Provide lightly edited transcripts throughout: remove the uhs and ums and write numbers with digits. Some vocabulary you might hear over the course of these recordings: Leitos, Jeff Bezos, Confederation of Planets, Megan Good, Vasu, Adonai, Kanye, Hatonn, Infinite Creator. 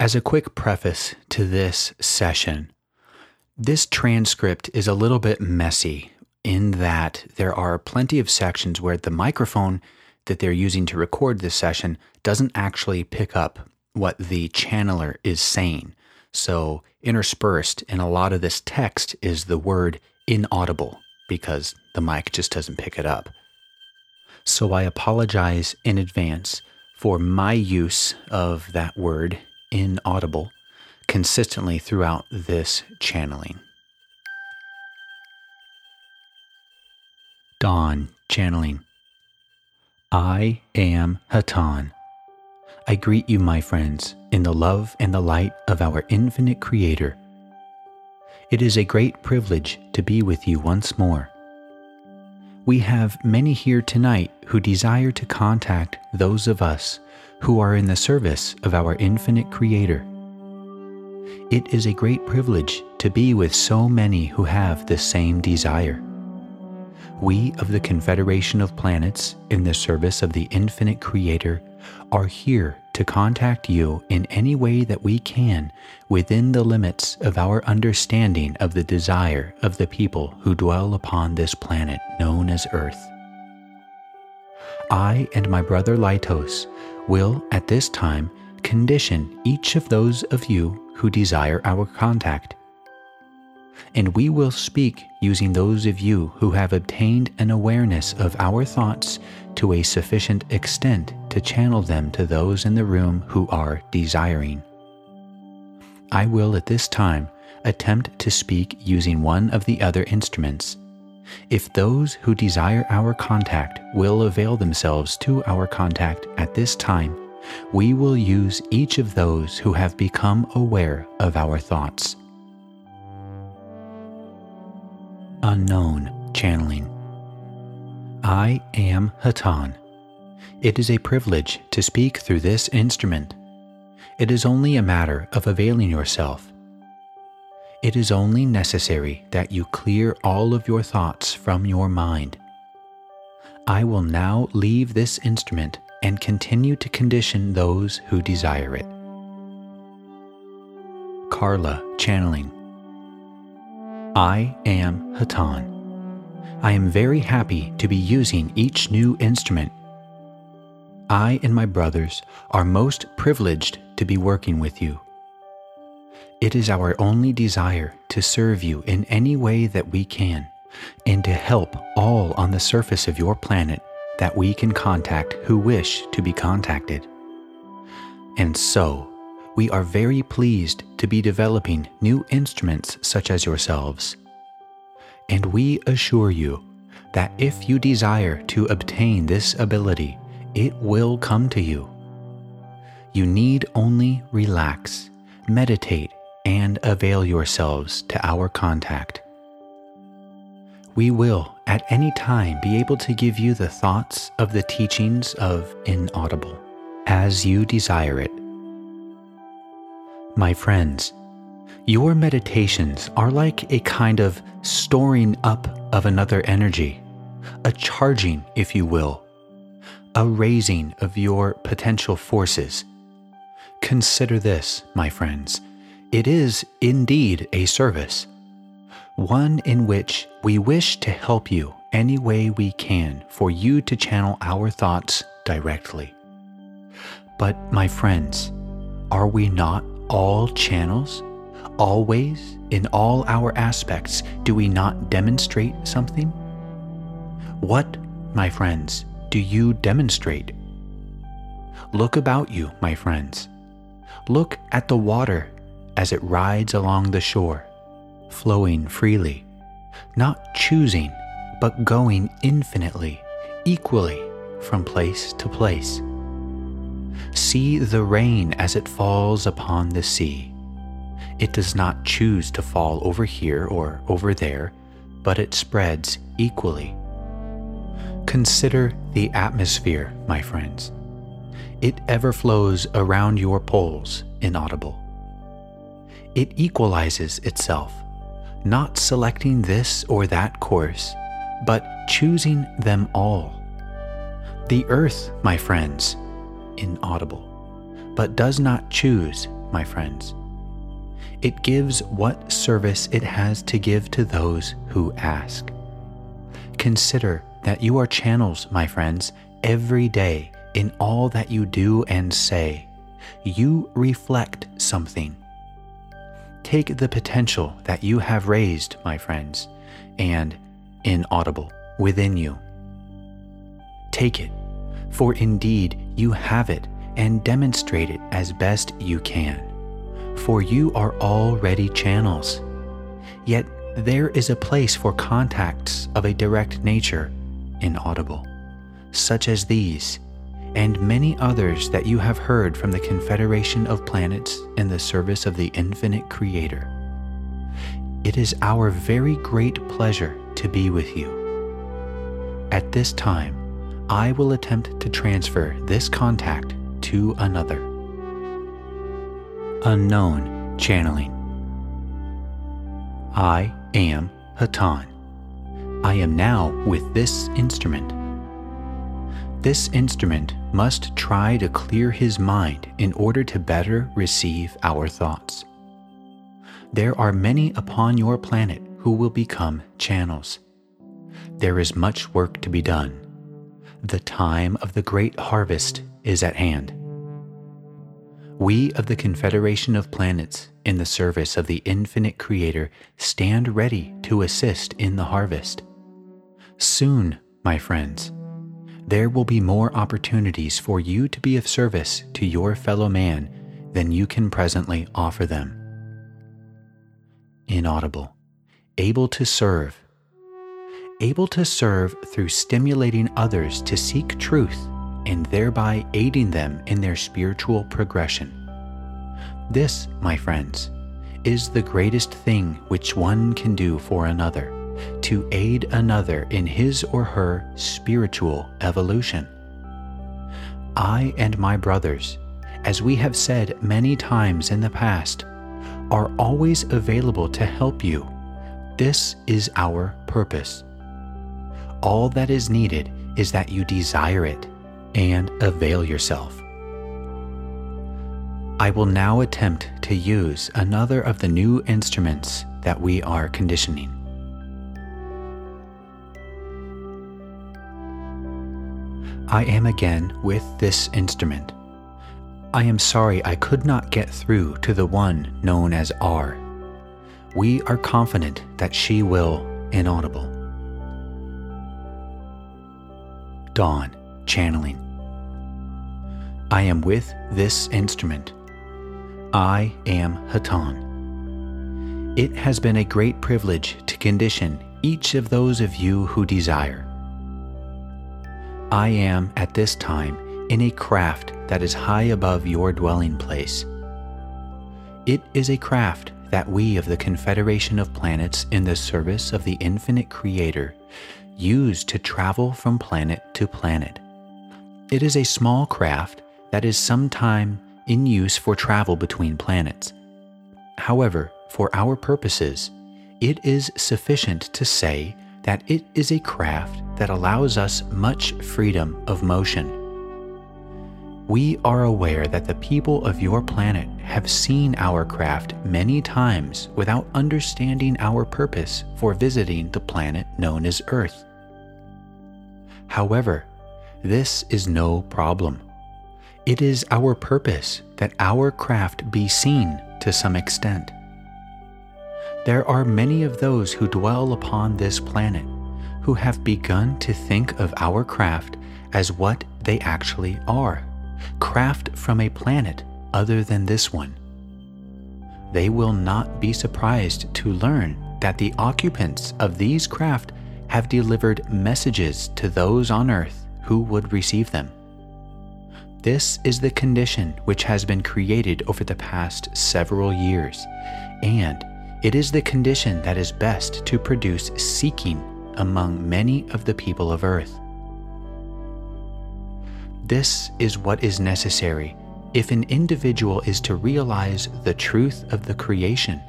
As a quick preface to this session, this transcript is a little bit messy in that there are plenty of sections where the microphone that they're using to record this session doesn't actually pick up what the channeler is saying. So interspersed in a lot of this text is the word inaudible because the mic just doesn't pick it up. So I apologize in advance for my use of that word inaudible consistently throughout this channeling. Dawn channeling. I am Hatonn. I greet you, my friends, in the love and the light of our infinite Creator. It is a great privilege to be with you once more. We have many here tonight who desire to contact those of us who are in the service of our infinite Creator. It is a great privilege to be with so many who have the same desire. We of the Confederation of Planets in the service of the Infinite Creator are here to contact you in any way that we can within the limits of our understanding of the desire of the people who dwell upon this planet known as Earth. I and my brother Leitos will at this time condition each of those of you who desire our contact. And we will speak using those of you who have obtained an awareness of our thoughts to a sufficient extent to channel them to those in the room who are desiring. I will at this time attempt to speak using one of the other instruments. If those who desire our contact will avail themselves to our contact at this time, we will use each of those who have become aware of our thoughts. Unknown channeling. I am Hatonn. It is a privilege to speak through this instrument. It is only a matter of availing yourself. It is only necessary that you clear all of your thoughts from your mind. I will now leave this instrument and continue to condition those who desire it. Carla channeling. I am Hatonn. I am very happy to be using each new instrument. I and my brothers are most privileged to be working with you. It is our only desire to serve you in any way that we can, and to help all on the surface of your planet that we can contact who wish to be contacted. And so, we are very pleased to be developing new instruments such as yourselves. And we assure you that if you desire to obtain this ability, it will come to you. You need only relax, meditate, and avail yourselves to our contact. We will at any time be able to give you the thoughts of the teachings of Inaudible as you desire it. My friends, your meditations are like a kind of storing up of another energy, a charging, if you will, a raising of your potential forces. Consider this, my friends, it is indeed a service, one in which we wish to help you any way we can for you to channel our thoughts directly. But my friends, are we not all channels? Always, in all our aspects, do we not demonstrate something? What, my friends, do you demonstrate? Look about you, my friends. Look at the water as it rides along the shore, flowing freely, not choosing, but going infinitely, equally from place to place. See the rain as it falls upon the sea. It does not choose to fall over here or over there, but it spreads equally. Consider the atmosphere, my friends. It ever flows around your poles, Inaudible. It equalizes itself, not selecting this or that course, but choosing them all. The earth, my friends, Inaudible, but does not choose my friends. It gives what service it has to give to those who ask. Consider that you are channels, my friends, every day in all that you do and say. You reflect something. Take the potential that you have raised, my friends, and inaudible within you. Take it, for indeed you have it, and demonstrate it as best you can. For you are already channels. Yet there is a place for contacts of a direct nature, inaudible, such as these, and many others that you have heard from the Confederation of Planets in the service of the Infinite Creator. It is our very great pleasure to be with you. At this time, I will attempt to transfer this contact to another. Unknown channeling. I am Hatonn. I am now with this instrument. This instrument must try to clear his mind in order to better receive our thoughts. There are many upon your planet who will become channels. There is much work to be done. The time of the great harvest is at hand. We of the Confederation of Planets in the service of the Infinite Creator stand ready to assist in the harvest. Soon, my friends, there will be more opportunities for you to be of service to your fellow man than you can presently offer them. Inaudible, able to serve. Able to serve through stimulating others to seek truth and thereby aiding them in their spiritual progression. This, my friends, is the greatest thing which one can do for another, to aid another in his or her spiritual evolution. I and my brothers, as we have said many times in the past, are always available to help you. This is our purpose. All that is needed is that you desire it and avail yourself. I will now attempt to use another of the new instruments that we are conditioning. I am again with this instrument. I am sorry I could not get through to the one known as R. We are confident that she will inaudible. Dawn channeling. I am with this instrument. I am Hatonn. It has been a great privilege to condition each of those of you who desire. I am at this time in a craft that is high above your dwelling place. It is a craft that we of the Confederation of Planets in the service of the Infinite Creator used to travel from planet to planet. It is a small craft that is sometime in use for travel between planets. However, for our purposes, it is sufficient to say that it is a craft that allows us much freedom of motion. We are aware that the people of your planet have seen our craft many times without understanding our purpose for visiting the planet known as Earth. However, this is no problem. It is our purpose that our craft be seen to some extent. There are many of those who dwell upon this planet who have begun to think of our craft as what they actually are, craft from a planet other than this one. They will not be surprised to learn that the occupants of these craft have delivered messages to those on Earth who would receive them. This is the condition which has been created over the past several years, and it is the condition that is best to produce seeking among many of the people of Earth. This is what is necessary if an individual is to realize the truth of the creation.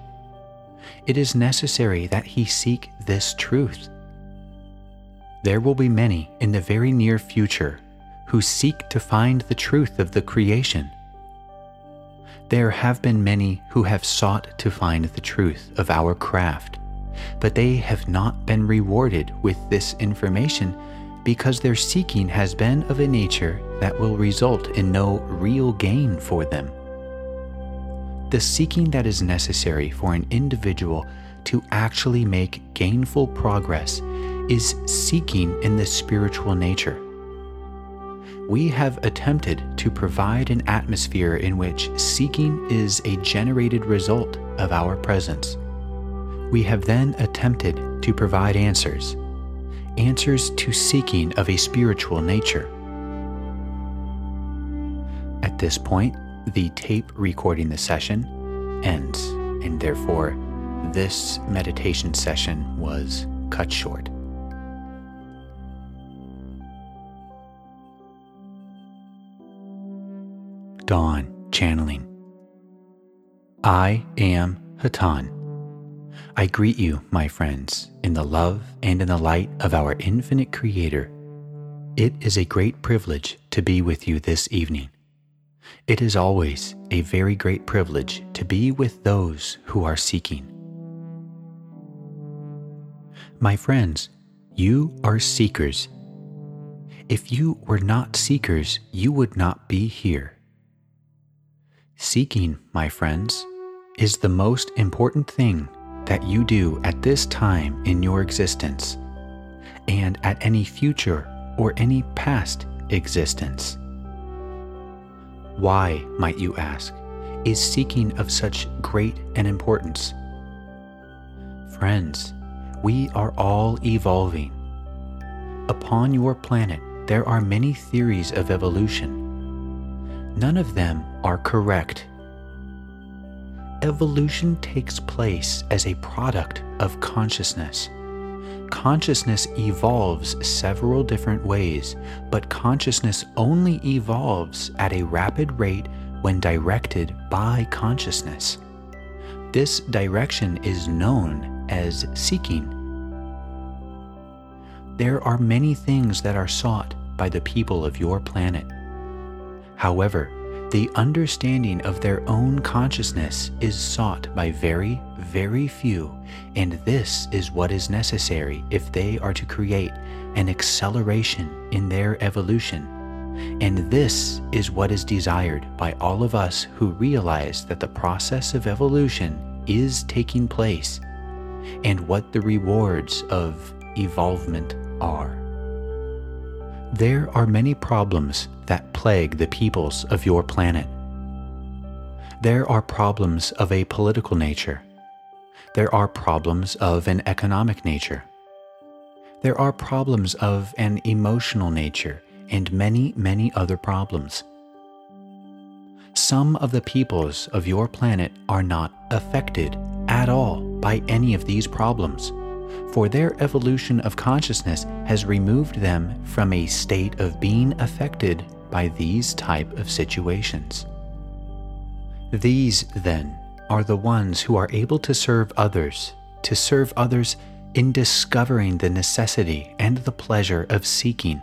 It is necessary that he seek this truth. There will be many in the very near future who seek to find the truth of the creation. There have been many who have sought to find the truth of our craft, but they have not been rewarded with this information because their seeking has been of a nature that will result in no real gain for them. The seeking that is necessary for an individual to actually make gainful progress is seeking in the spiritual nature. We have attempted to provide an atmosphere in which seeking is a generated result of our presence. We have then attempted to provide answers to seeking of a spiritual nature. At this point, the tape recording the session ends, and therefore, this meditation session was cut short. Dawn channeling. I am Hatonn. I greet you, my friends, in the love and in the light of our infinite Creator. It is a great privilege to be with you this evening. It is always a very great privilege to be with those who are seeking. My friends, you are seekers. If you were not seekers, you would not be here. Seeking, my friends, is the most important thing that you do at this time in your existence, and at any future or any past existence. Why, might you ask, is seeking of such great an importance? Friends, we are all evolving. Upon your planet, there are many theories of evolution. None of them are correct. Evolution takes place as a product of consciousness. Consciousness evolves several different ways, but consciousness only evolves at a rapid rate when directed by consciousness. This direction is known as seeking. There are many things that are sought by the people of your planet. However, the understanding of their own consciousness is sought by very, very few, and this is what is necessary if they are to create an acceleration in their evolution. And this is what is desired by all of us who realize that the process of evolution is taking place and what the rewards of evolvement are. There are many problems that plague the peoples of your planet. There are problems of a political nature. There are problems of an economic nature. There are problems of an emotional nature, and many, many other problems. Some of the peoples of your planet are not affected at all by any of these problems, for their evolution of consciousness has removed them from a state of being affected by these type of situations. These, then, are the ones who are able to serve others in discovering the necessity and the pleasure of seeking.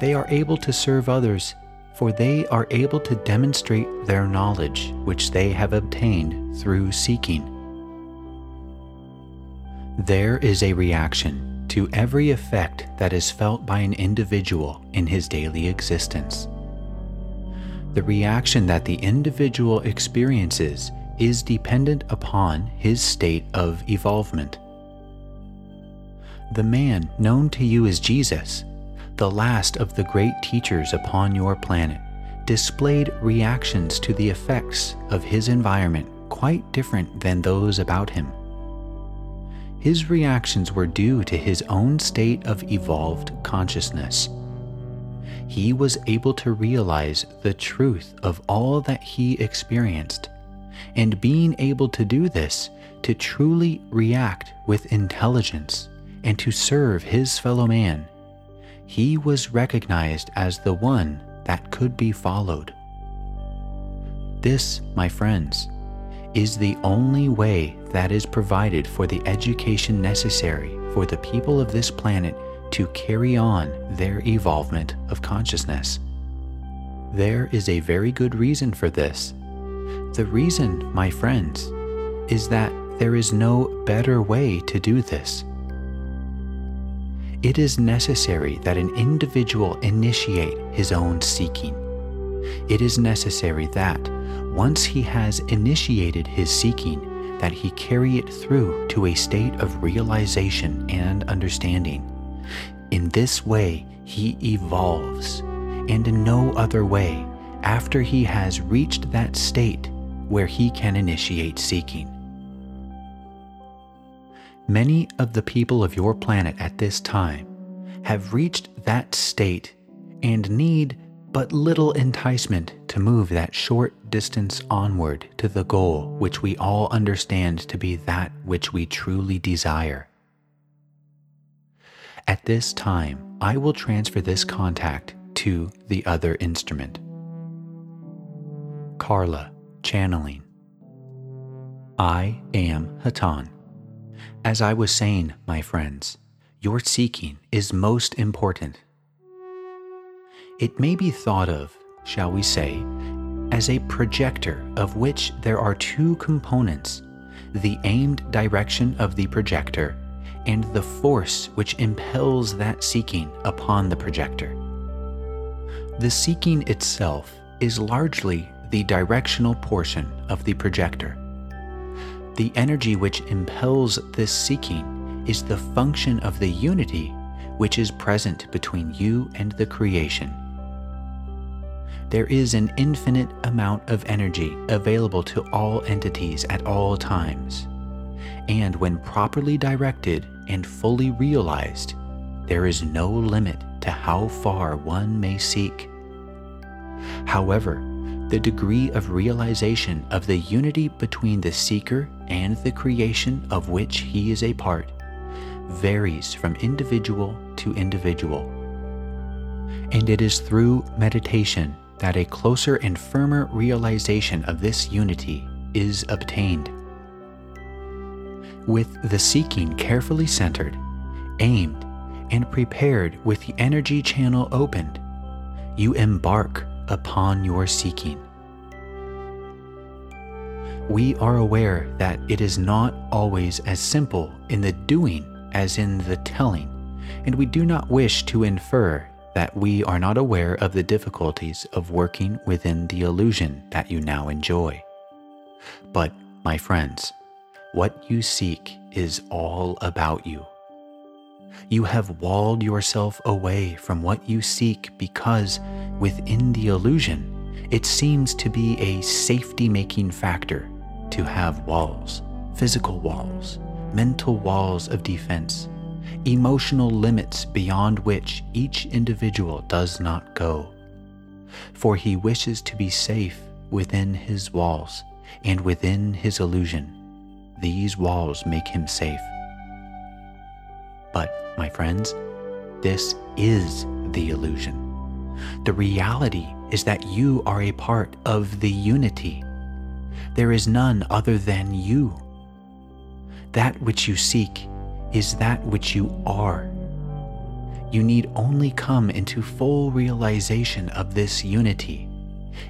They are able to serve others, for they are able to demonstrate their knowledge which they have obtained through seeking. There is a reaction to every effect that is felt by an individual in his daily existence. The reaction that the individual experiences is dependent upon his state of evolvement. The man known to you as Jesus, the last of the great teachers upon your planet, displayed reactions to the effects of his environment quite different than those about him. His reactions were due to his own state of evolved consciousness. He was able to realize the truth of all that he experienced, and being able to do this, to truly react with intelligence and to serve his fellow man, he was recognized as the one that could be followed. This, my friends, is the only way that is provided for the education necessary for the people of this planet to carry on their evolvement of consciousness. There is a very good reason for this, The reason, my friends, is that there is no better way to do this. It is necessary that an individual initiate his own seeking. It is necessary that, once he has initiated his seeking, that he carry it through to a state of realization and understanding. In this way, he evolves, and in no other way, after he has reached that state where he can initiate seeking. Many of the people of your planet at this time have reached that state and need but little enticement to move that short distance onward to the goal which we all understand to be that which we truly desire. At this time, I will transfer this contact to the other instrument. Carla, channeling. I am Hatonn. As I was saying, my friends, your seeking is most important. It may be thought of, shall we say, as a projector of which there are two components, the aimed direction of the projector and the force which impels that seeking upon the projector. The seeking itself is largely the directional portion of the projector. The energy which impels this seeking is the function of the unity which is present between you and the creation. There is an infinite amount of energy available to all entities at all times, and when properly directed and fully realized, there is no limit to how far one may seek. However, the degree of realization of the unity between the seeker and the creation of which he is a part varies from individual to individual. And it is through meditation that a closer and firmer realization of this unity is obtained. With the seeking carefully centered, aimed, and prepared with the energy channel opened, you embark upon your seeking. We are aware that it is not always as simple in the doing as in the telling, and we do not wish to infer that we are not aware of the difficulties of working within the illusion that you now enjoy. But, my friends, what you seek is all about you. You have walled yourself away from what you seek because, within the illusion, it seems to be a safety-making factor to have walls, physical walls, mental walls of defense, emotional limits beyond which each individual does not go. For he wishes to be safe within his walls and within his illusion. These walls make him safe. But, my friends, this is the illusion. The reality is that you are a part of the unity. There is none other than you. That which you seek is that which you are. You need only come into full realization of this unity,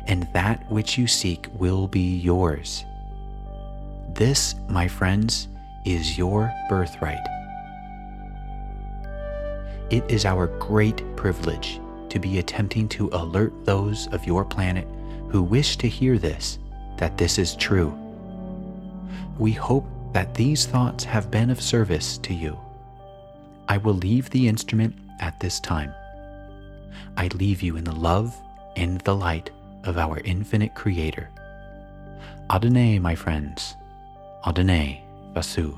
and that which you seek will be yours. This, my friends, is your birthright. It is our great privilege to be attempting to alert those of your planet who wish to hear this, that this is true. We hope that these thoughts have been of service to you. I will leave the instrument at this time. I leave you in the love and the light of our Infinite Creator. Adonai, my friends. Adonai, Vasu.